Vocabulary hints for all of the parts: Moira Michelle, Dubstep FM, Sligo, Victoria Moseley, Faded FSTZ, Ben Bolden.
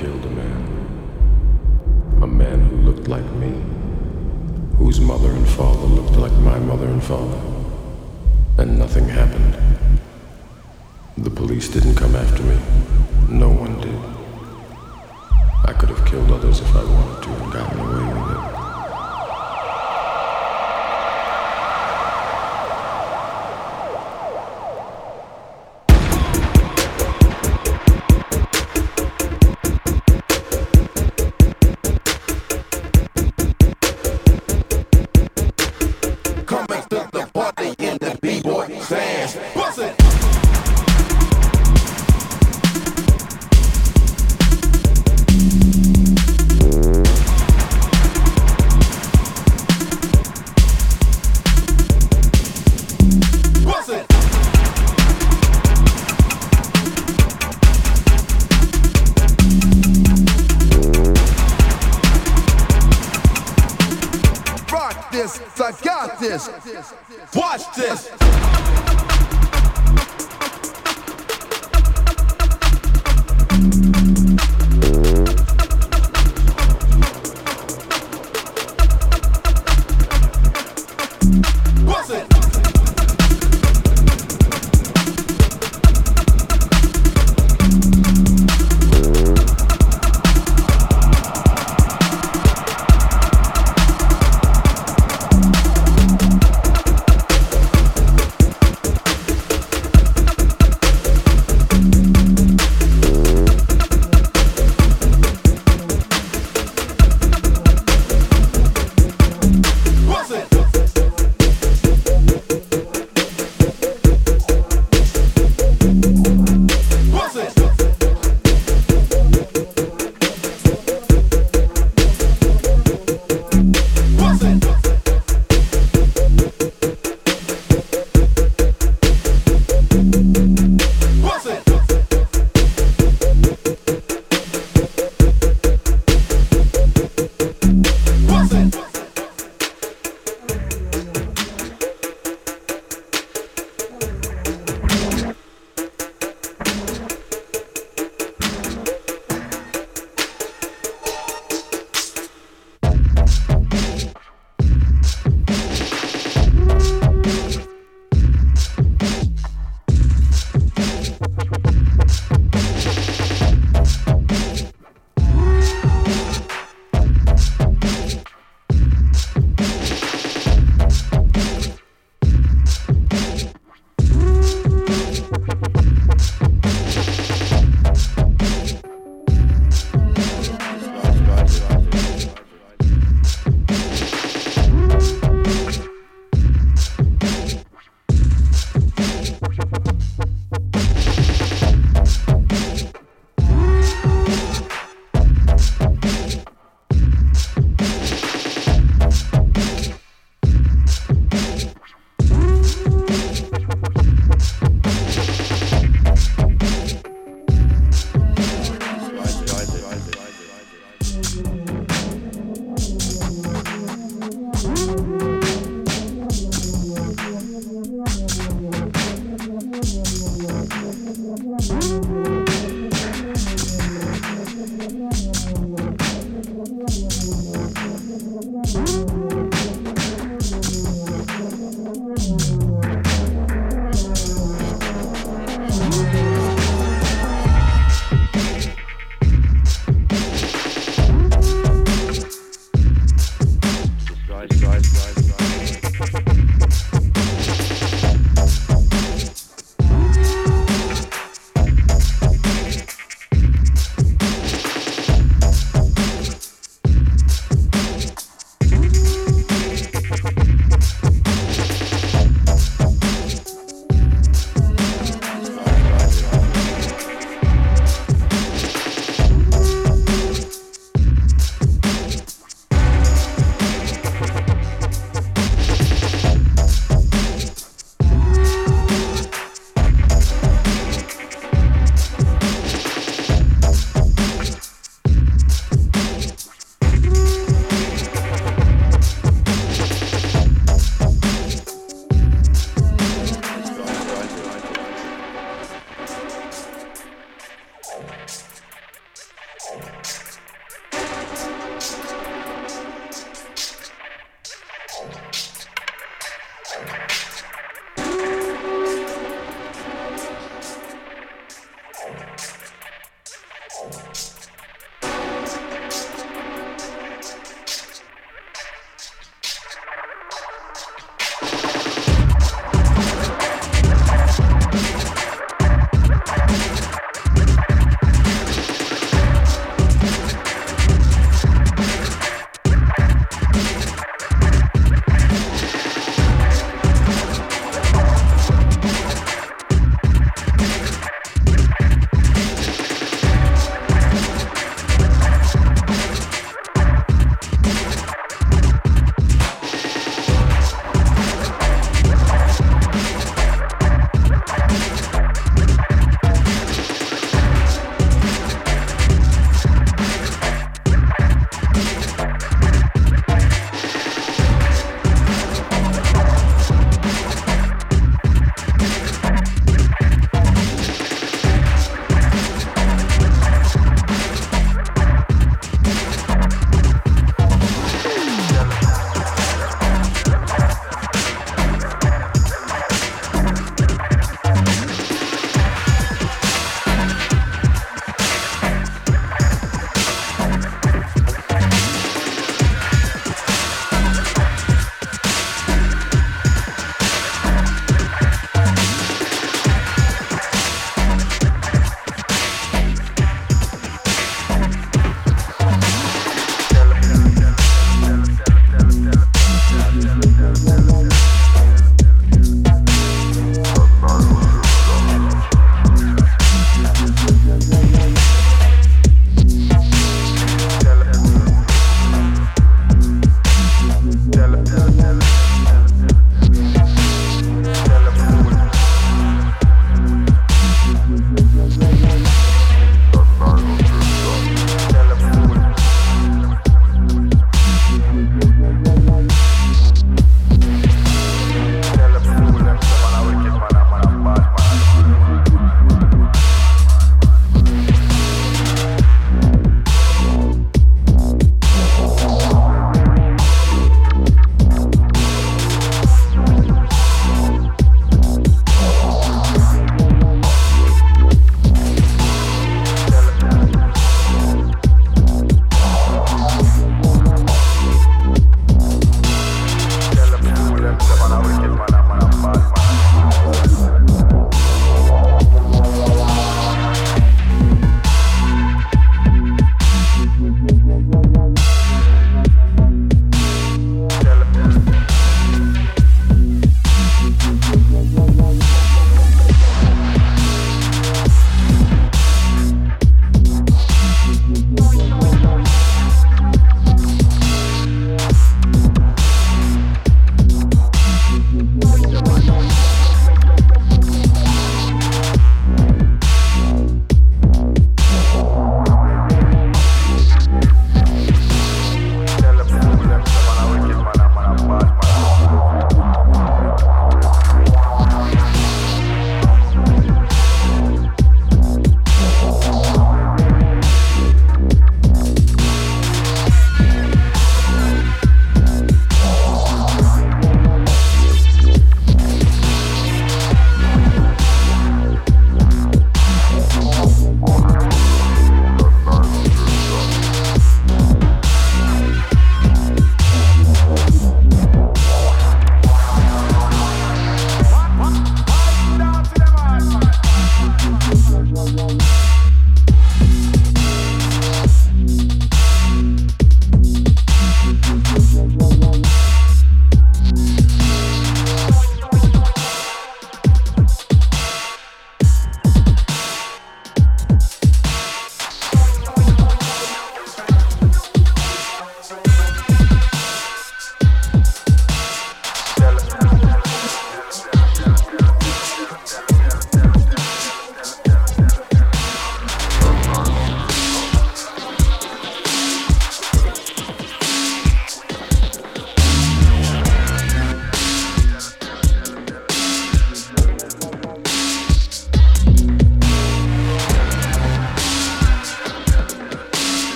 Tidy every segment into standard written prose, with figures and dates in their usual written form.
killed a man who looked like me, whose mother and father looked like my mother and father, and nothing happened. The police didn't come after me. No one did. I could have killed others if I wanted to and gotten away with it.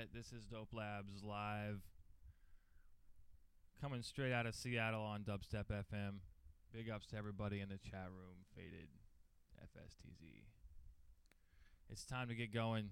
shit. This is Dope Labs live, coming straight out of Seattle on Dubstep FM. Big ups to everybody in the chat room. Faded FSTZ. It's time to get going.